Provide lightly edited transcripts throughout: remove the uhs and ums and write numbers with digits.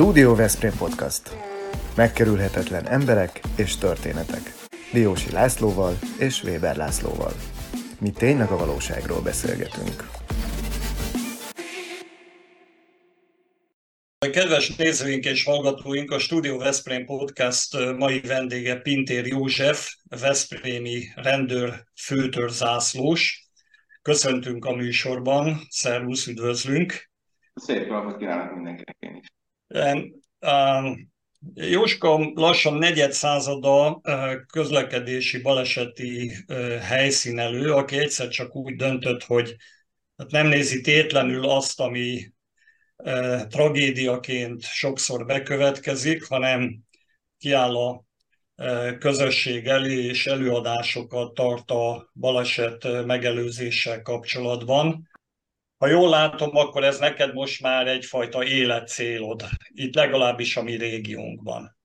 Stúdió Veszprém Podcast. Megkerülhetetlen emberek és történetek. Diósi Lászlóval és Weber Lászlóval. Mi tényleg a valóságról beszélgetünk. Kedves nézőink és hallgatóink, a Stúdió Veszprém Podcast mai vendége Pintér József, veszprémi rendőr főtörzászlós. Köszöntünk a műsorban, szervusz, üdvözlünk! Szép napot kívánok mindenkinek is! Jóska lassan negyed százada közlekedési baleseti helyszínelő, aki egyszer csak úgy döntött, hogy nem nézi tétlenül azt, ami tragédiaként sokszor bekövetkezik, hanem kiáll a közösség elé és előadásokat tart a baleset megelőzéssel kapcsolatban. Ha jól látom, akkor ez neked most már egyfajta életcélod, itt legalábbis a mi régiónkban.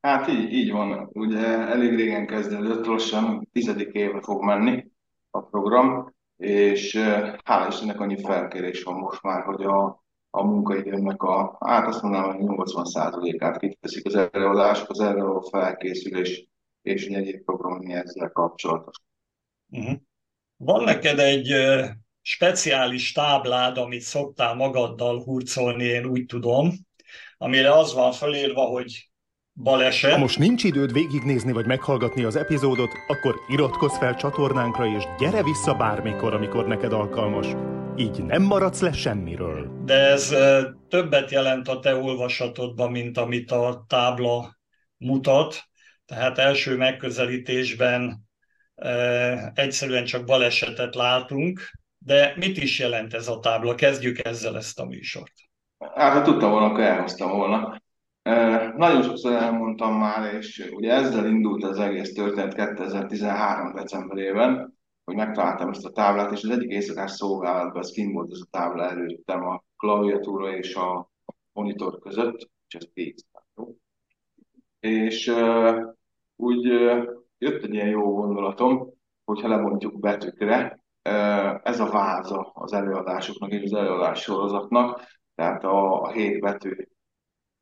Hát így van, ugye elég régen kezdődött, lassan 10. évre fog menni a program, és hála Istennek annyi felkérés van most már, hogy a munkaidőnek azt mondanám, hogy 80%-át kiteszik az előadások, az előadó felkészülés és egyéb programmi ezzel kapcsolatos. Van neked egy speciális táblád, amit szoktál magaddal hurcolni, én úgy tudom, amire az van felírva, hogy baleset. Ha most nincs időd végignézni vagy meghallgatni az epizódot, akkor iratkozz fel csatornánkra és gyere vissza bármikor, amikor neked alkalmas. Így nem maradsz le semmiről. De ez többet jelent a te olvasatodban, mint amit a tábla mutat. Tehát első megközelítésben egyszerűen csak balesetet látunk. De mit is jelent ez a tábla? Kezdjük ezzel ezt a műsort. Hát, ha tudtam volna, akkor elhoztam volna. Nagyon sokszor elmondtam már, és ugye ezzel indult az egész történet 2013. decemberében, hogy megtaláltam ezt a táblát, és az egyik éjszakás szolgálatban ez kint volt ez a tábla előttem a klaviatúra és a monitor között, és ez készítettem. És úgy jött egy ilyen jó gondolatom, hogyha lebontjuk betűkre, ez a váza az előadásoknak és az előadás sorozatnak, tehát a 7 betű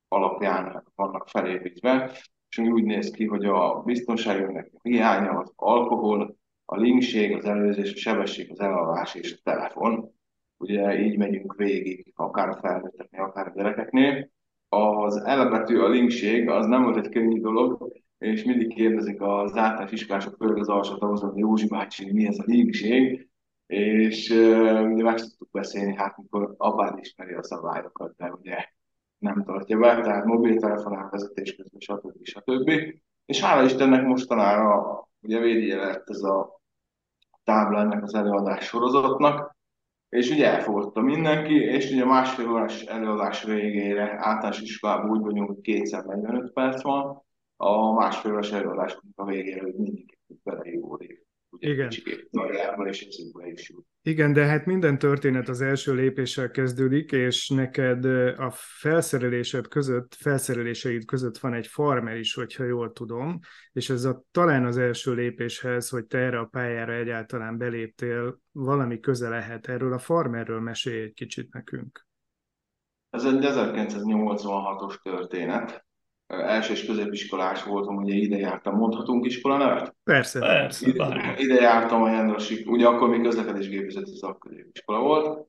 alapján vannak felépítve, és úgy néz ki, hogy a biztonságünknek hiánya, az alkohol, a linkség, az előzés, a sebesség, az elalvás és a telefon. Ugye így megyünk végig, akár a felnőtteknél, akár a gyerekeknél. Az elbetű, a linkség, az nem volt egy könnyű dolog, és mindig kérdezik az általános iskolások, főleg az alsó tagozatban, Józsi bácsi, mi ez a linkség? És ugye meg tudtuk beszélni, hát mikor apád ismeri a szabályokat, de ugye nem tartja be, tehát mobiltelefonál, vezetés közben, stb. És hála Istennek mostanára ugye védje lett ez a tábla ennek az előadás sorozatnak, és ugye elfogadta mindenki, és ugye másfél órás előadás végére általános iskolában úgy vagyunk, hogy 245 perc van, a másfél órás előadásunk a végére, hogy mindig beleívódik. Igen. Igen, de hát minden történet az első lépéssel kezdődik, és neked a felszereléseid között van egy farmer is, hogyha jól tudom, és ez talán az első lépéshez, hogy te erre a pályára egyáltalán beléptél, valami köze lehet. Erről a farmerről mesélj egy kicsit nekünk. Ez egy 1986-os történet. Első és középiskolás voltam, ugye ide jártam, mondhatunk iskola nevet? Persze. Ide jártam a Jendrosik, ugye akkor még közlekedésgépészeti szakközépiskola volt,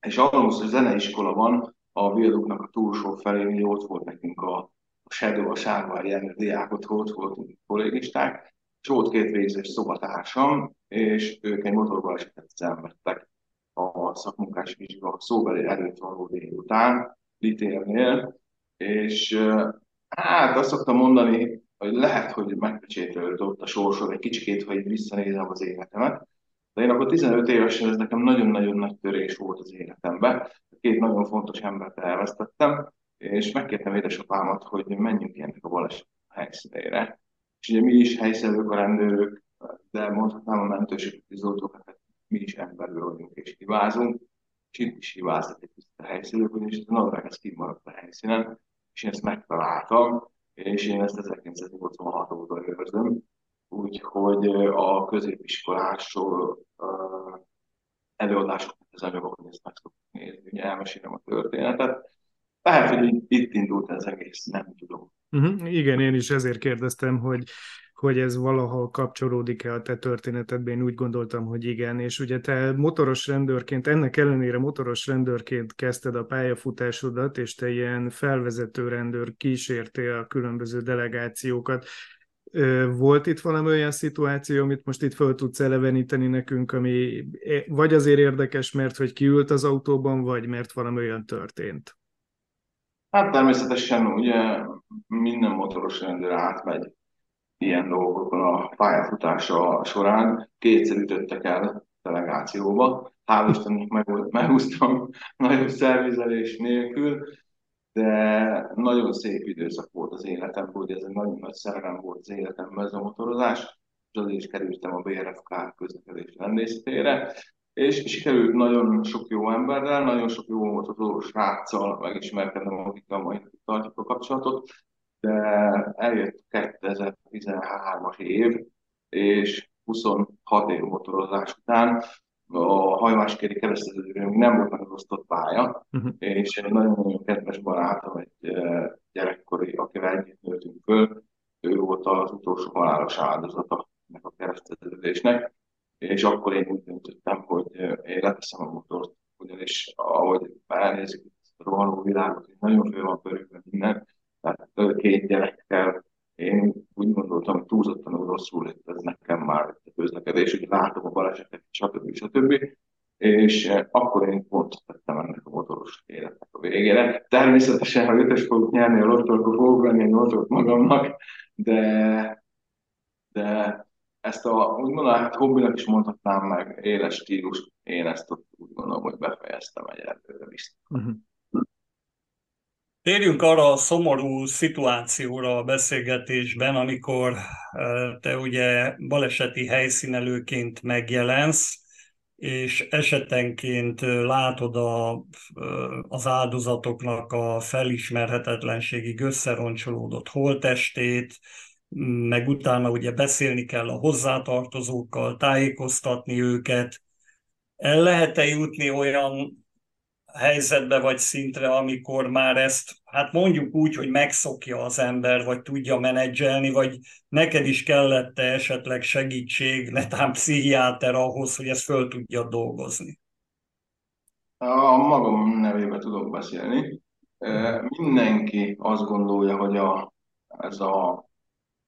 és ahhoz, hogy zeneiskola van, a viaduknak a túlsó felé ott volt nekünk a Sedő, a Sárvári Jenő diákot, ott voltunk kollégisták, és volt két végzős szobatársam, és ők egy motorbalesetet szenvedtek a szakmunkás vizsga szóbeli előtt való délután, Litérnél, és hát azt szoktam mondani, hogy lehet, hogy megpecsételődött ott a sorsod egy kicsikét, ha így visszanézem az életemet. De én akkor 15 évesen ez nekem nagyon-nagyon nagy törés volt az életemben. Két nagyon fontos embert elvesztettem, és megkértem édesapámat, hogy menjünk ilyenek a baleset helyszínére. És ugye mi is helyszínelők, a rendőrök, de mondhatnám a mentőség tűzoltókat, mi is emberül vagyunk és hibázunk. És itt is hibáztak egy kicsit a helyszínelők, ugyanis a nadrág ez kimaradt a helyszínen. És én ezt megtaláltam, és én ezt 1986 óta őrzöm, úgyhogy a középiskolás előadásokat az anyagokon ezt meg szoktuk nézni, ugye elmesélem a történetet. Tehát, hogy itt indult az egész, nem tudom. Igen, én is ezért kérdeztem, hogy ez valaha kapcsolódik-e a te történetedben, én úgy gondoltam, hogy igen, és ugye te motoros rendőrként, ennek ellenére motoros rendőrként kezdted a pályafutásodat, és te ilyen felvezető rendőr kísértél a különböző delegációkat. Volt itt valami olyan szituáció, amit most itt föl tudsz eleveníteni nekünk, ami vagy azért érdekes, mert hogy kiült az autóban, vagy mert valami olyan történt? Hát természetesen ugye minden motoros rendőr átmegy ilyen dolgokon a pályafutása során. Kétszer ütöttek el delegációba. Hál' Istennek megúsztam nagyobb szervizelés nélkül, de nagyon szép időszak volt az életemben, ugye ez egy nagyon nagy szerelem volt az életemben ez a motorozás, és azért is kerültem a BRFK közlekedés rendészetére, és sikerült nagyon sok jó emberrel, nagyon sok jó motorozó sráccal megismerkednem, akikkel majd tartjuk a kapcsolatot, de eljött 2013-as év, és 26 év motorozás után a Hajmáskéri kereszteződőről még nem volt megosztott pálya, és egy nagyon-nagyon kedves barátom, egy gyerekkori, akivel együtt nőttünk föl, ő volt az utolsó halálos áldozata ennek a kereszteződésnek, és akkor én úgy döntöttem, hogy én leteszem a motort, ugyanis ahogy elnézik a rohanó világot, nagyon fő van körülbelül minden, tehát két gyerekkel én úgy gondoltam, hogy túlzottan rosszul lett ez nekem már a közlekedés, hogy látom a balesetet, stb. És akkor én pontot tettem ennek a motoros életnek a végére. Természetesen, ha 5-ös fogok nyerni a lottón, akkor fogok venni egy lottót magamnak, de ezt a, úgy mondom, hát hobbinak is mondhatnám meg, éles stílus, én ezt úgy gondolom, hogy befejeztem egyelőre viszont. Térjünk arra a szomorú szituációra a beszélgetésben, amikor te ugye baleseti helyszínelőként megjelensz, és esetenként látod az áldozatoknak a felismerhetetlenségig összeroncsolódott holttestét, meg utána ugye beszélni kell a hozzátartozókkal, tájékoztatni őket. El lehet-e jutni olyan helyzetbe vagy szintre, amikor már ezt, hát mondjuk úgy, hogy megszokja az ember, vagy tudja menedzselni, vagy neked is kellett esetleg segítség, netán pszichiáter ahhoz, hogy ezt föl tudja dolgozni? A magam nevében tudok beszélni. Mindenki azt gondolja, hogy ez a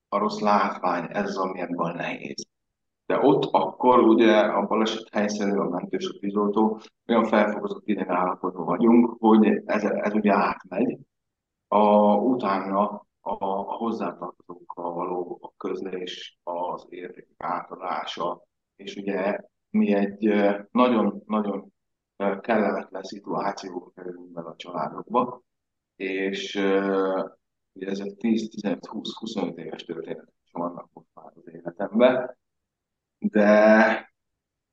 rossz látvány, ez amiért van nehéz. De ott akkor ugye a baleset helyszerű, a mentős, a tűzoltó, olyan felfokozott idegen állapotban vagyunk, hogy ez ugye átmegy, utána a hozzátartozókkal való a közlés, az érték átadása, és ugye mi egy nagyon-nagyon kellemetlen szituációba kerülünk bele a családokba, és ugye ezek 10-15-20-25 éves történetek vannak most már az életemben, de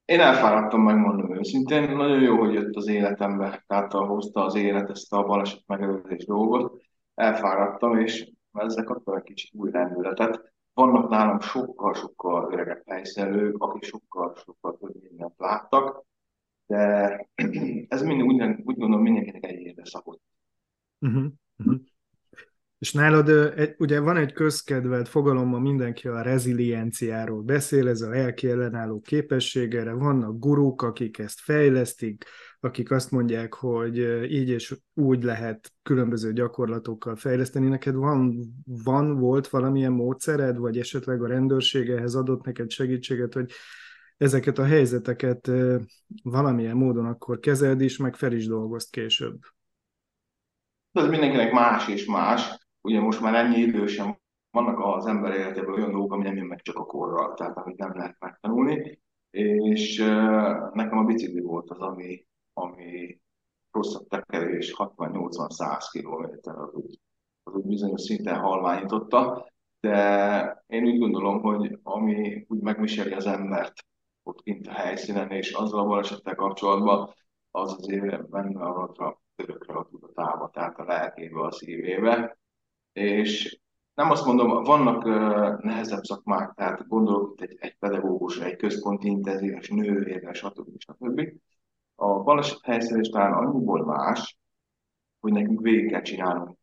én elfáradtam, megmondom őszintén, nagyon jó, hogy jött az életembe, tehát hozta az élet ezt a baleset megelőzés dolgot, elfáradtam, és ezzel kaptam egy kicsit új rendületet. Vannak nálam sokkal-sokkal öregebb helyszerelők, akik sokkal-sokkal több mindent láttak, de ez mindig úgy gondolom mindenkinek egyénre szakott. És nálad ugye van egy közkedvelt fogalom, ma mindenki a rezilienciáról beszél, ez a lelki ellenálló képesség, erre vannak guruk, akik ezt fejlesztik, akik azt mondják, hogy így és úgy lehet különböző gyakorlatokkal fejleszteni. Neked volt valamilyen módszered, vagy esetleg a rendőrség ehhez adott neked segítséget, hogy ezeket a helyzeteket valamilyen módon akkor kezeld is, meg fel is dolgozd később? Ez mindenkinek más és más. Ugye most már ennyi idősen vannak az ember életében olyan dolgok, ami nem jön meg csak a korral, tehát amit nem lehet megtanulni, és nekem a bicikli volt az, ami rosszabb tekerés 60-80-100 kilométer, az úgy bizonyos szinten halványította, de én úgy gondolom, hogy ami úgy megviseli az embert ott kint a helyszínen, és azzal a balesettel kapcsolatban, az azért benne arra törökre a tudatába, tehát a lelkébe, a szívébe. És nem azt mondom, vannak nehezebb szakmák, tehát gondolok itt egy pedagógusra, egy központi intézés, nővérre, stb. A baleset helyszerelés talán annyiból más, hogy nekünk végig kell csinálnunk.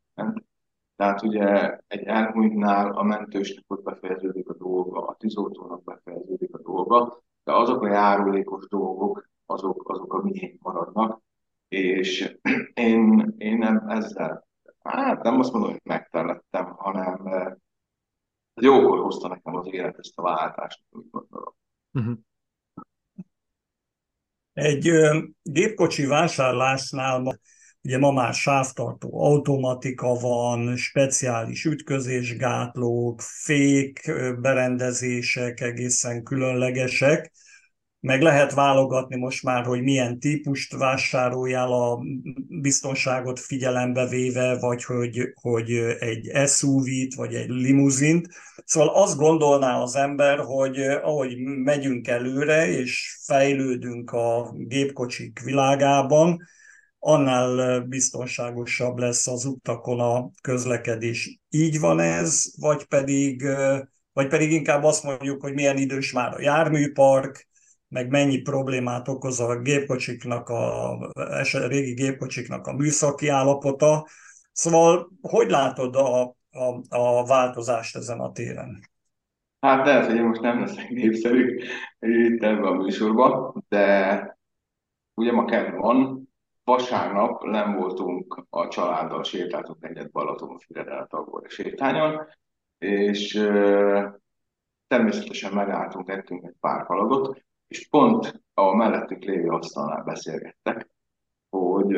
Tehát ugye egy elhunytnál a mentősnek ott befejeződik a dolga, a tűzoltónak befejeződik a dolga, de azok a járulékos dolgok, azok a miénk maradnak, és én nem ezzel, hát nem azt mondom, hogy megterlettem, hanem jókor hozta nekem az élet ezt a váltást, úgy gondolom. Uh-huh. Egy gépkocsi vásárlásnál ugye ma már sávtartó automatika van, speciális ütközésgátlók, fék berendezések egészen különlegesek. Meg lehet válogatni most már, hogy milyen típust vásároljál a biztonságot figyelembe véve, vagy hogy egy SUV-t, vagy egy limuzint. Szóval azt gondolná az ember, hogy ahogy megyünk előre, és fejlődünk a gépkocsik világában, annál biztonságosabb lesz az utakon a közlekedés. Így van ez, vagy pedig inkább azt mondjuk, hogy milyen idős már a járműpark, meg mennyi problémát okoz a gépkocsiknak, a régi gépkocsiknak a műszaki állapota. Szóval, hogy látod a változást ezen a téren? Hát lehet, hogy most nem leszek népszerű itt ebben a műsorban, de ugye ma kedv van, vasárnap nem voltunk a családdal, sétáltunk egyet Balatonfüreden a Tagore sétányon, és természetesen megálltunk, ettünk egy pár kalagot, és pont a mellettük lévő asztalnál beszélgettek, hogy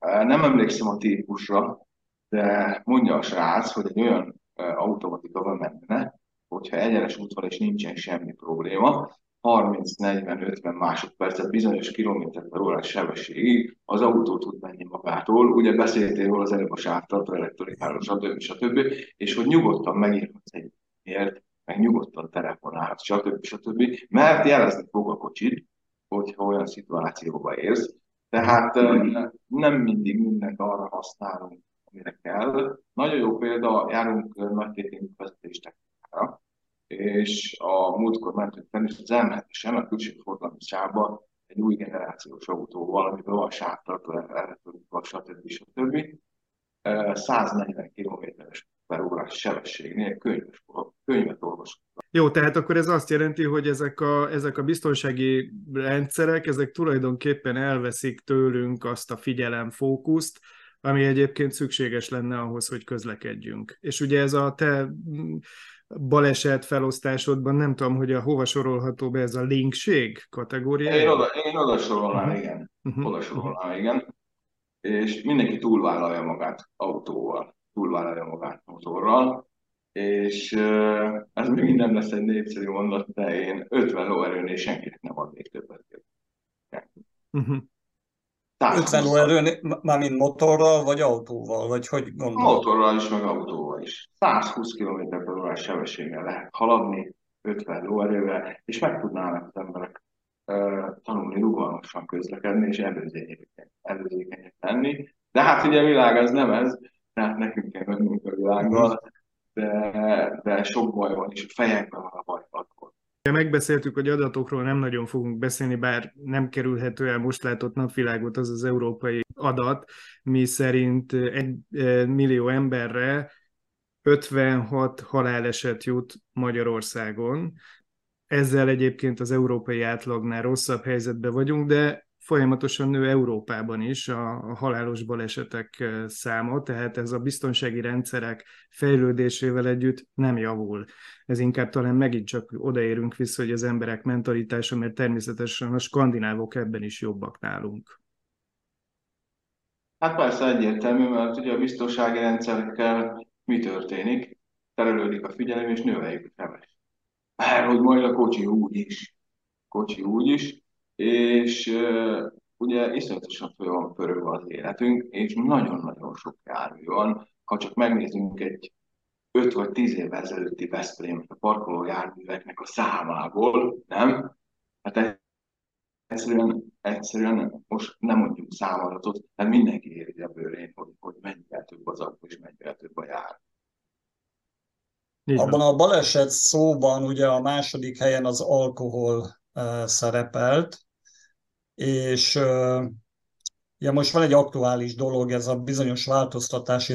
nem emlékszem a típusra, de mondja a srác, hogy egy olyan automatika van benne, hogyha egyenes út van és nincsen semmi probléma, 30-40-50 másodpercet bizonyos km/h sebességig az autó tud menni magától, ugye beszéltél róla az előbb a sávtartó, elektronikáról, stb. És hogy nyugodtan megírhatsz egy ért, meg nyugodtan telefonálhatsz, stb. Mert jelezni fog a kocsit, hogyha olyan szituációba érsz. Tehát nem mindig mindent arra használunk, amire kell. Nagyon jó példa, járunk nagytékényű vezetéstechnikára, és a múltkor mentünk tenni, és az elmehetesen a külső forgalmi sávban egy új generációs autóval, amiben van sávtartó, elektronikáról, stb. 140 km/h sebességnél könyvet olvasok. Jó, tehát akkor ez azt jelenti, hogy ezek a biztonsági rendszerek, ezek tulajdonképpen elveszik tőlünk azt a figyelemfókuszt, ami egyébként szükséges lenne ahhoz, hogy közlekedjünk. És ugye ez a te baleset felosztásodban, nem tudom, hogy hova sorolható be ez a linkség kategóriája? Én oda sorolnám, igen. Igen. És mindenki túlvállalja magát autóval, túlvállalja magát motorral, és ez még nem lesz egy népszerű mondat, de én 50 lóerőnél senkinek nem adnék többet. 50 lóerőnél, mármint motorral, vagy autóval, vagy hogy gondolod? Motorral is, meg autóval is. 120 km/h sebességgel lehet haladni, 50 lóerővel, és meg tudnának az emberek tanulni rugalmasan közlekedni, és előzékenyek lenni. De hát ugye a világ az nem ez, tehát nekünk kell mennünk a világgal, de sok baj van, és a fejekben van a baj akkor. Megbeszéltük, hogy adatokról nem nagyon fogunk beszélni, bár nem kerülhető el most látott napvilágot az az európai adat, mi szerint 1 millió emberre 56 haláleset jut Magyarországon. Ezzel egyébként az európai átlagnál rosszabb helyzetben vagyunk, de folyamatosan nő Európában is a halálos balesetek száma, tehát ez a biztonsági rendszerek fejlődésével együtt nem javul. Ez inkább talán megint csak odaérünk vissza, hogy az emberek mentalitása, mert természetesen a skandinávok ebben is jobbak nálunk. Hát persze egyértelmű, mert ugye a biztonsági rendszerekkel mi történik? Terelődik a figyelem és növeljük a sebességet. Mert hogy majd a kocsi úgy is, és ugye iszonyatosan föl van pörögve az életünk, és nagyon-nagyon sok jármű van. Ha csak megnézzünk egy 5 vagy 10 évvel ezelőtti Veszprém a parkoló járműveknek a számából, nem? Hát egyszerűen most nem mondjuk számadatot, mert mindenki éri a bőrén, hogy mennyivel több az autó, és mennyivel több a jármű. Abban a baleset szóban ugye a második helyen az alkohol szerepelt, és Ugye most van egy aktuális dolog, ez a bizonyos változtatási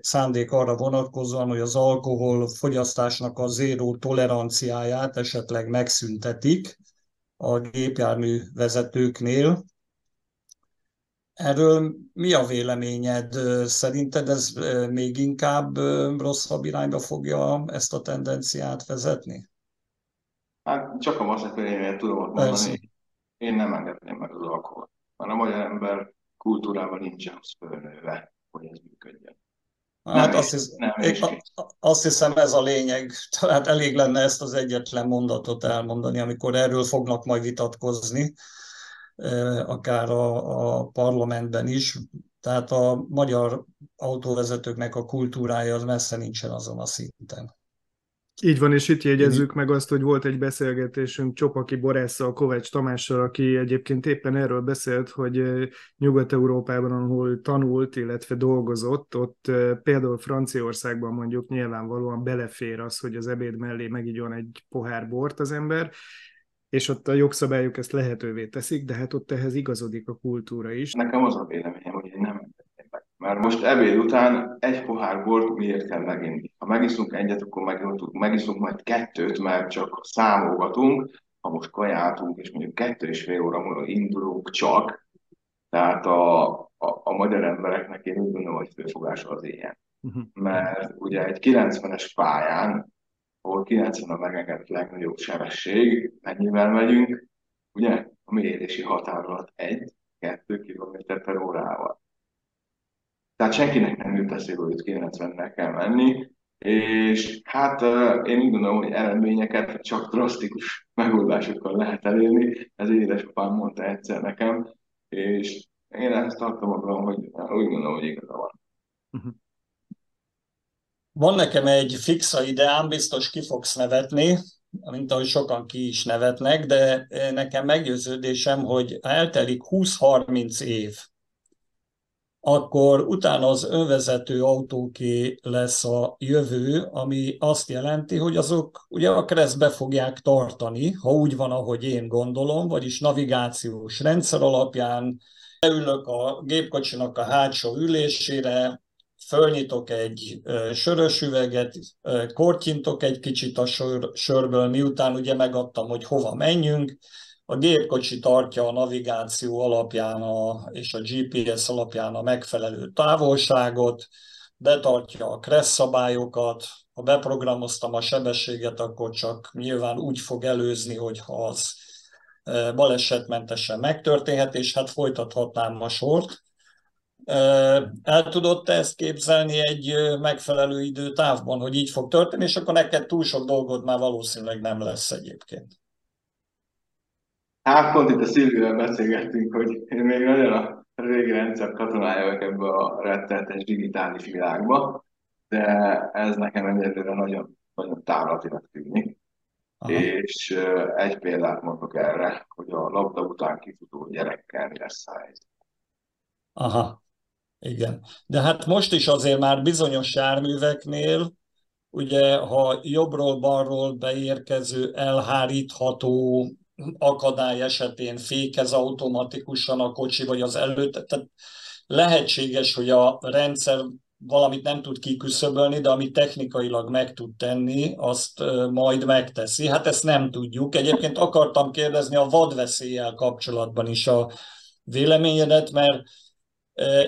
szándék arra vonatkozóan, hogy az alkohol fogyasztásnak a zéró toleranciáját esetleg megszüntetik a gépjármű vezetőknél. Erről mi a véleményed? Szerinted ez még inkább rosszabb irányba fogja ezt a tendenciát vezetni? Hát csak a maszekörényre tudom mondani, én nem engedném meg az alkoholt. Már a magyar ember kultúrában nincsen fölnőve, hogy ez működjön. Hát azt hiszem ez a lényeg. Tehát elég lenne ezt az egyetlen mondatot elmondani, amikor erről fognak majd vitatkozni, akár a parlamentben is. Tehát a magyar autóvezetőknek a kultúrája az messze nincsen azon a szinten. Így van, és itt jegyezzük meg azt, hogy volt egy beszélgetésünk Csopaki Borásszal, Kovács Tamással, aki egyébként éppen erről beszélt, hogy Nyugat-Európában, ahol tanult, illetve dolgozott, ott például Franciaországban mondjuk nyilvánvalóan belefér az, hogy az ebéd mellé megígyon egy pohár bort az ember, és ott a jogszabályok ezt lehetővé teszik, de hát ott ehhez igazodik a kultúra is. Nekem az a véleményem, hogy én nem... Mert most ebéd után egy pohár bort miért kell meginni? Ha megiszunk egyet, akkor megiszunk majd kettőt, mert csak számolgatunk, ha most kajáltunk, és mondjuk 2,5 óra múlva indulunk csak. Tehát a magyar embereknek én úgy gondolom, hogy főfogása az ilyen. Mert ugye egy 90-es pályán, ahol 90 a megengedett legnagyobb sebesség, mennyivel megyünk, ugye a mérési határ alatt 1-2 kilométer per órával. Tehát senkinek nem jut eszébe, hogy 90-nek kell menni, és hát én úgy gondolom, hogy eredményeket csak drasztikus megoldásokkal lehet elérni. Ez édesapám mondta egyszer nekem, és én ezt tartom magam, hogy úgy gondolom, hogy igaza van. Van nekem egy fixa ideám, biztos ki fogsz nevetni, mint ahogy sokan ki is nevetnek, de nekem meggyőződésem, hogy eltelik 20-30 év, akkor utána az önvezető autóké lesz a jövő, ami azt jelenti, hogy azok ugye a keresztbe fogják tartani, ha úgy van, ahogy én gondolom, vagyis navigációs rendszer alapján. Leülök a gépkocsinak a hátsó ülésére, fölnyitok egy sörös üveget, kortyintok egy kicsit a sörből, miután ugye megadtam, hogy hova menjünk. A gépkocsi tartja a navigáció alapján és a GPS alapján a megfelelő távolságot, betartja a kressz szabályokat, ha beprogramoztam a sebességet, akkor csak nyilván úgy fog előzni, hogyha az balesetmentesen megtörténhet, és hát folytathatnám a sort. El tudod te ezt képzelni egy megfelelő időtávban, hogy így fog történni, és akkor neked túl sok dolgod már valószínűleg nem lesz egyébként. Hát pont itt a Szilvivel beszélgettünk, hogy én még nagyon a régi rendszer katonája vagyok ebbe a rettenetes digitális világba, de ez nekem egyelőre nagyon, nagyon távlatilag tűnik. Aha. És egy példát mondok erre, hogy a labda után kifutó gyerekkel mi lesz a helyzet. Aha, igen. De hát most is azért már bizonyos járműveknél, ugye ha jobbról-balról beérkező elhárítható akadály esetén fékez automatikusan a kocsi, vagy az előtt. Tehát lehetséges, hogy a rendszer valamit nem tud kiküszöbölni, de amit technikailag meg tud tenni, azt majd megteszi. Hát ezt nem tudjuk. Egyébként akartam kérdezni a vadveszéllyel kapcsolatban is a véleményedet, mert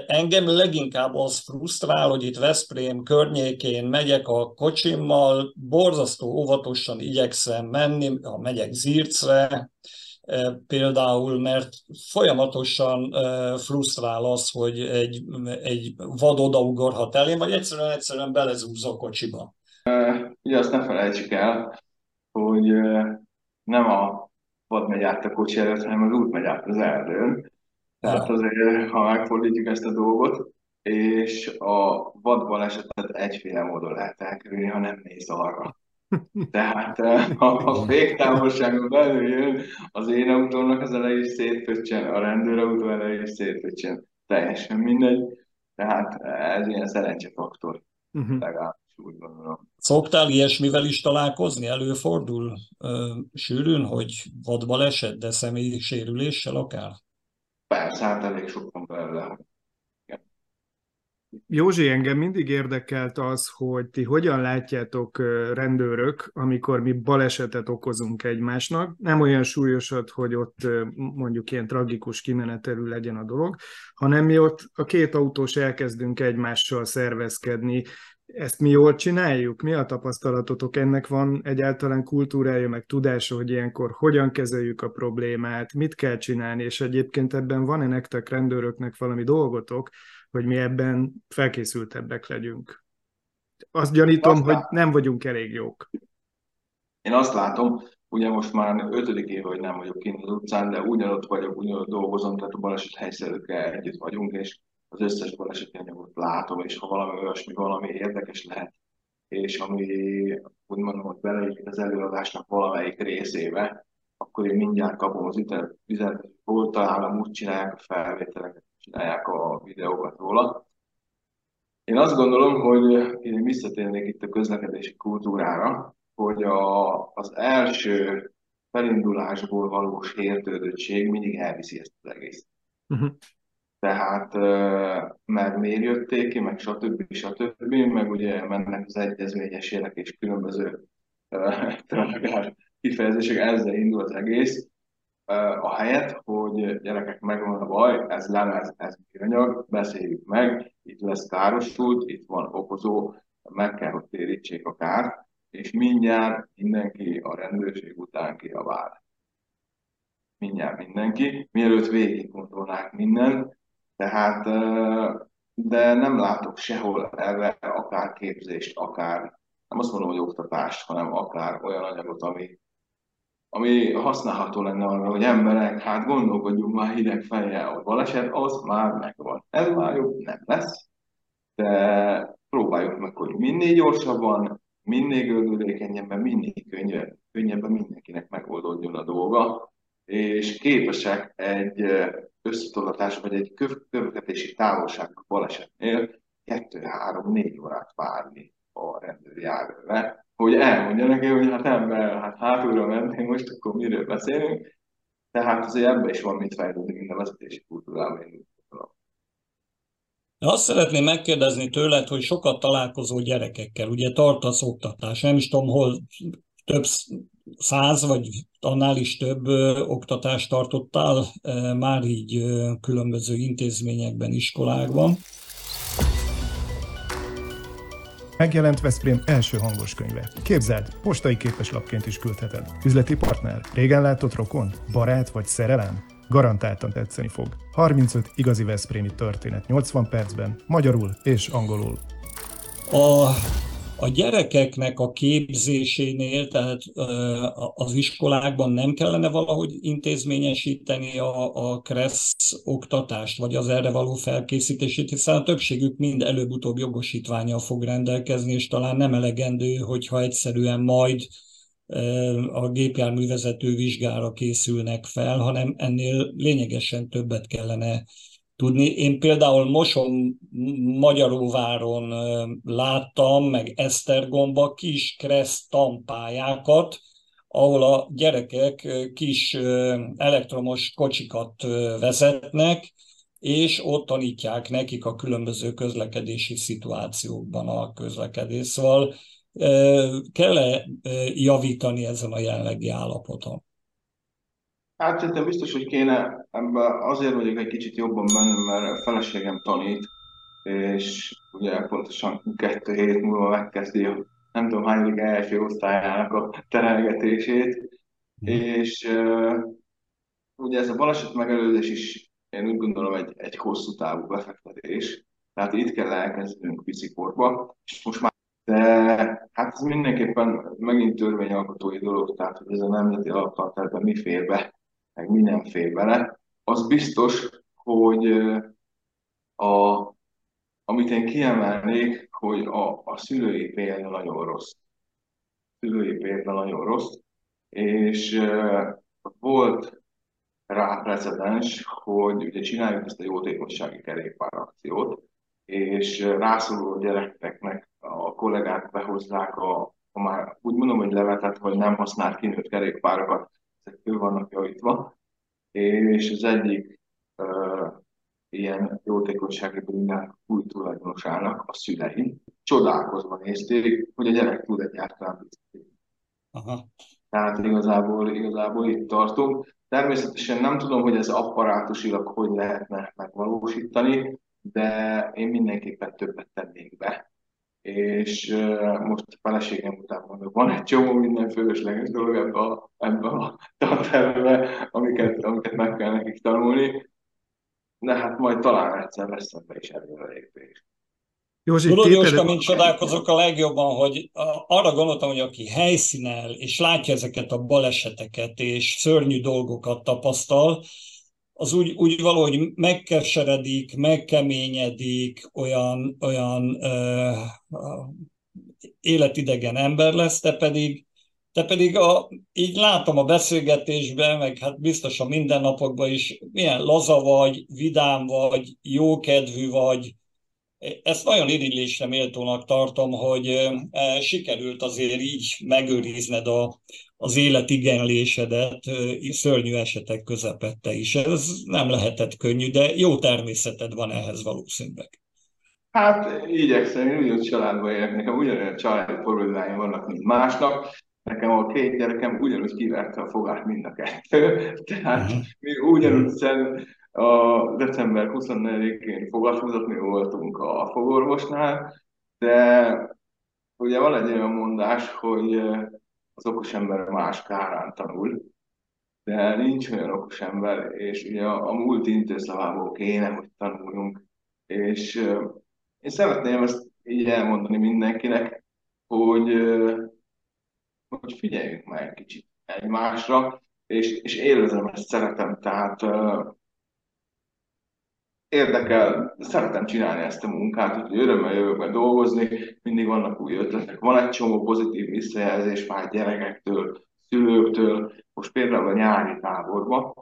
engem leginkább az frusztrál, hogy itt Veszprém környékén megyek a kocsimmal, borzasztó óvatosan igyekszem menni, ha megyek Zircre például, mert folyamatosan frusztrál az, hogy egy vad odaugorhat elém, vagy egyszerűen belezúz a kocsiba. Ugye azt ne felejtsük el, hogy nem a vad megy át a kocsi előtt, hanem az út megy át az erdőn. Tehát azért, ha megfordítjuk ezt a dolgot, és a vadbalesetet egyféle módon lehet elkerülni, ha nem néz arra. Tehát a féktávolságon belül jön, az én autónak az elejé is szétpöccsen, a rendőrautó elejé is szétpöccsen. Teljesen mindegy. Tehát ez ilyen szerencsefaktor. Legalábbis úgy gondolom. Szoktál ilyesmivel is találkozni? Előfordul sűrűn, hogy vadbaleset, de személyi sérüléssel akár? persze, hát elég sokan belőle. Józsi, engem mindig érdekelt az, hogy ti hogyan látjátok rendőrök, amikor mi balesetet okozunk egymásnak. Nem olyan súlyosat, hogy ott mondjuk ilyen tragikus kimenetelű legyen a dolog, hanem mi ott a két autós elkezdünk egymással szervezkedni. Ezt mi jól csináljuk? Mi a tapasztalatotok? Ennek van egyáltalán kultúrája, meg tudása, hogy ilyenkor hogyan kezeljük a problémát, mit kell csinálni, és egyébként ebben van-e nektek rendőröknek valami dolgotok, hogy mi ebben felkészültebbek legyünk? Azt gyanítom, hogy nem vagyunk elég jók. Én azt látom, ugye most már 5. éve, hogy nem vagyok kint az utcán, de ugyanott vagyok, ugyanott dolgozom, tehát a baleset helyszerűkkel együtt vagyunk, és az összes balesetnyagot látom, és ha valami olyasmi, valami érdekes lehet, és ami úgy mondom, hogy beleüt az előadásnak valamelyik részébe, akkor én mindjárt kapom az üzenetet, hol találom, úgy csinálják a felvételeket, csinálják a videókat róla. Én azt gondolom, hogy én visszatérnék itt a közlekedési kultúrára, hogy az első felindulásból való sértődöttség mindig elviszi ezt az egészet. Tehát meg miért jötték ki, meg stb. Meg ugye mennek az egyezményesének és különböző kifejezések, ezzel indul az egész. A helyet, hogy gyerekek, megvan a baj, ez lemez, ez műanyag, beszéljük meg, itt lesz károsult, itt van okozó, meg kell, hogy térítsék a kárt, és mindjárt mindenki a rendőrség után kiabál. Mindjárt mindenki, mielőtt végig gondolnák mindent. Tehát, de nem látok sehol erre akár képzést, akár, nem azt mondom, hogy oktatást, hanem akár olyan anyagot, ami használható lenne arra, hogy emberek, hát gondolkodjunk már hideg fejjel, a baleset, az már megvan. Ez már jobb nem lesz, de próbáljuk meg, hogy minél gyorsabban, minél gördülékenyebben, minél könnyebben mindenkinek megoldódjon a dolga, és képesek egy összetorlatás vagy egy követési távolság balesetnél 2-3-4 órát várni a rendőri járőre, hogy elmondja neki, hogy hát ember, hát hátulra mennénk, most akkor miről beszélünk. Tehát azért ebben is van mit fejlődni minden vezetési kultúrában. Azt szeretném megkérdezni tőled, hogy sokat találkozó gyerekekkel, ugye tartasz oktatás, nem is tudom, hol több 100 vagy annál is több oktatást tartottál már így különböző intézményekben, iskolákban. Megjelent Veszprém első hangos könyve. Képzeld, postai képeslapként is küldheted. Üzleti partner, régen látott rokon, barát vagy szerelem? Garantáltan tetszeni fog. 35 igazi veszprémi történet 80 percben, magyarul és angolul. A gyerekeknek a képzésénél, tehát az iskolákban nem kellene valahogy intézményesíteni a KRESZ oktatást, vagy az erre való felkészítését, hiszen a többségük mind előbb-utóbb jogosítvánnyal fog rendelkezni, és talán nem elegendő, hogyha egyszerűen majd a gépjárművezető vizsgára készülnek fel, hanem ennél lényegesen többet kellene tudni. Én például Mosonmagyóváron láttam, meg Esztergomba kis KRESZ tanpályákat, ahol a gyerekek kis elektromos kocsikat vezetnek, és ott tanítják nekik a különböző közlekedési szituációkban a közlekedés. Szóval kell-e javítani ezen a jelenlegi állapoton? Hát szerintem biztos, hogy kéne, ebben azért vagyok egy kicsit jobban benne, mert a feleségem tanít, és ugye pontosan 2 hét múlva megkezdi a nem tudom hányadik első osztályának a terelgetését, és ugye ez a baleset megelőzés is, én úgy gondolom, egy hosszú távú befektetés, tehát itt kell elkezdenünk picikorba, és most már. De hát ez mindenképpen megint törvényalkotói dolog, tehát hogy ez a nemzeti alaptartályban mi fér be, meg mi nem fér bele. Az biztos, hogy amit én kiemelnék, hogy a szülői példa nagyon rossz. És volt rá precedens, hogy ugye csináljuk ezt a jótékonysági kerékpár akciót, és rászoruló gyerekeknek a kollégák behozzák a már úgy mondom, hogy levetett, vagy nem használt kinőtt kerékpárokat, ezek föl vannak javítva, és az egyik ilyen jótékonysági bringák új tulajdonosának a szülei csodálkozva nézték, hogy a gyerek tud egyáltalán biciklizni. Tehát igazából itt tartunk. Természetesen nem tudom, hogy ez apparátusilag hogy lehetne megvalósítani, de én mindenképpen többet tennék be. És most a feleségem után mondom, van egy csomó minden fölösleges dolog ebben a tantervben, amiket meg kell nekik tanulni. De hát majd talán egyszer lesz ebbe is erről a lépés. Tudod, Jóska, mint csodálkozok a legjobban, hogy arra gondoltam, hogy aki helyszínel és látja ezeket a baleseteket és szörnyű dolgokat tapasztal, az úgy valahogy megkeseredik, megkeményedik, olyan életidegen ember lesz, te pedig így látom a beszélgetésben, meg hát biztos a mindennapokban is, milyen laza vagy, vidám vagy, jókedvű vagy. Ezt nagyon irigylésre méltónak tartom, hogy sikerült azért így megőrizned az életigenlésedet szörnyű esetek közepette is. Ez nem lehetett könnyű, de jó természeted van ehhez valószínűleg. Hát igyekszem, én ugyanúgy családban élek, nekem ugyanolyan családi problémáim vannak, mint másnak. Nekem a két gyerekem ugyanúgy kiverte a fogát mind a kettő. Tehát mi ugyanúgy a december 24-én fogadhúzatni voltunk a fogorvosnál, de ugye van egy olyan mondás, hogy az okos ember más kárán tanul, de nincs olyan okos ember, és ugye a múlt intőszavából kéne, hogy tanuljunk. És én szeretném ezt így elmondani mindenkinek, hogy figyeljünk már egy kicsit egymásra, és élvezem, ezt szeretem, tehát érdekel, szeretem csinálni ezt a munkát, hogy örömmel jövök meg dolgozni, mindig vannak új ötletek, van egy csomó pozitív visszajelzés már gyerekektől, szülőktől. Most például a nyári táborban,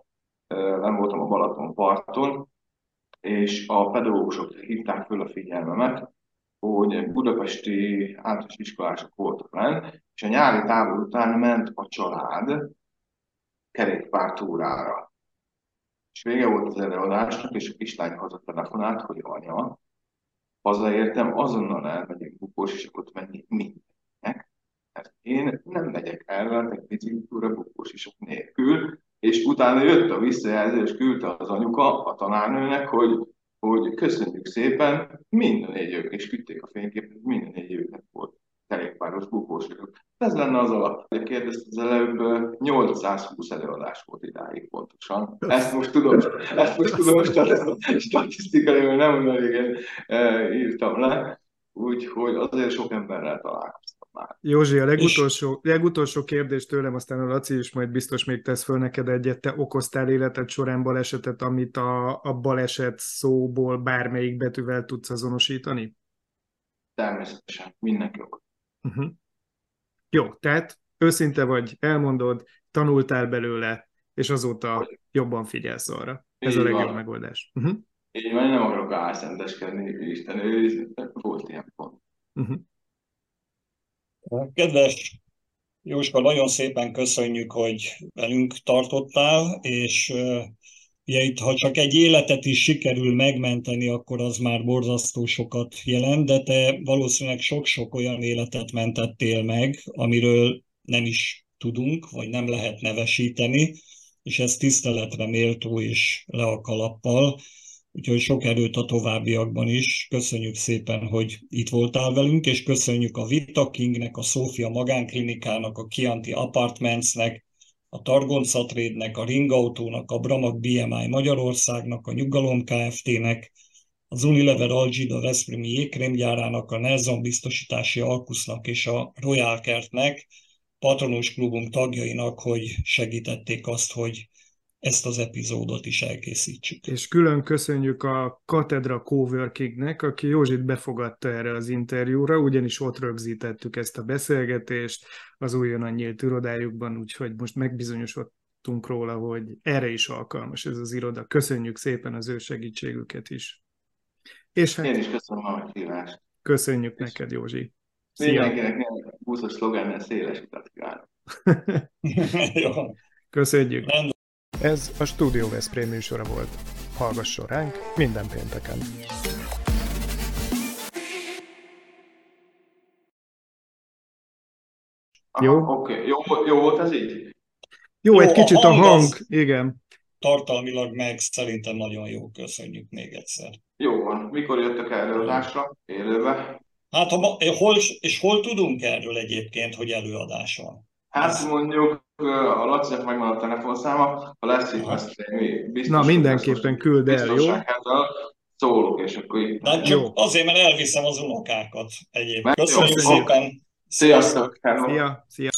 nem voltam a Balatonparton, és a pedagógusok hívták föl a figyelmemet, hogy budapesti általános iskolások voltak lenn, és a nyári tábor után ment a család kerékpártúrára. És vége volt az előadásnak, és a kislány hazatelefonált, hogy anya, hazaértem, azonnal elmegyek bukós, és akkor menjék mindenkinek, mert én nem megyek el, egy biciklitúra bukós isok nélkül, és utána jött a visszajelzés, küldte az anyuka a tanárnőnek, hogy köszönjük szépen, minden négyük, és küldték a fényképet, minden négyüknek volt kerékpáros bukósok. Ez lenne az alap. Kérdezted az előbb, 820 előadás volt idáig pontosan. Ezt most tudom, statisztikailag nem elég írtam le, úgyhogy azért sok emberrel találkoztam már. Józsi, a legutolsó kérdés tőlem, aztán a Laci is majd biztos még tesz föl neked egyet. Te okoztál életed során balesetet, amit a baleset szóból bármelyik betűvel tudsz azonosítani? Természetesen, mindenki okoz. Jó, tehát őszinte vagy, elmondod, tanultál belőle, és azóta jobban figyelsz arra. Ez a legjobb megoldás. Így van, nem akarok álszenteskedni, Isten őrizte, volt ilyen pont. Kedves Jóska, nagyon szépen köszönjük, hogy velünk tartottál, és ugye itt, ha csak egy életet is sikerül megmenteni, akkor az már borzasztó sokat jelent, de te valószínűleg sok-sok olyan életet mentettél meg, amiről nem is tudunk, vagy nem lehet nevesíteni, és ez tiszteletre méltó és le a kalappal. Úgyhogy sok erőt a továbbiakban is. Köszönjük szépen, hogy itt voltál velünk, és köszönjük a Vita Kingnek, a Sophia Magánklinikának, a Chianti Apartmentsnek, a Targonca Trade-nek, a Ringautónak, a Bramac BMI Magyarországnak, a Nyugalom Kft-nek, az Unilever Algida veszprémi jégkrémgyárának, a Nelson Biztosítási Alkusnak és a Royal Kertnek, patronos klubunk tagjainak, hogy segítették azt, hogy ezt az epizódot is elkészítsük. És külön köszönjük a Katedra Kóvörkignek, aki Józsit befogadta erre az interjúra, ugyanis ott rögzítettük ezt a beszélgetést az újonnan nyílt irodájukban, úgyhogy most megbizonyosodtunk róla, hogy erre is alkalmas ez az iroda. Köszönjük szépen az ő segítségüket is. És hát én is köszönöm a meghívást. Köszönjük neked, Józsi. Mindenkinek buszos szlogennel széles utat kívánok. Köszönjük. Ez a Stúdió Veszprém műsora volt. Hallgasson ránk minden pénteken! Jó? Okay. Jó volt ez így? Jó, egy kicsit a hang, igen. Tartalmilag meg szerintem nagyon jó, köszönjük még egyszer. Jó van. Mikor jöttök előadásra, élőbe? Hát, hol tudunk erről egyébként, hogy előadás van? Hát mondjuk, a Lacinak megvan a telefonszáma, a lesz itt Veszprémi biztonság. Na mindenképpen küld el, jó? Szólok, és akkor itt. Hát csak azért, mert elviszem az unokákat egyébként. Köszönjük szépen! Sziasztok! Szia!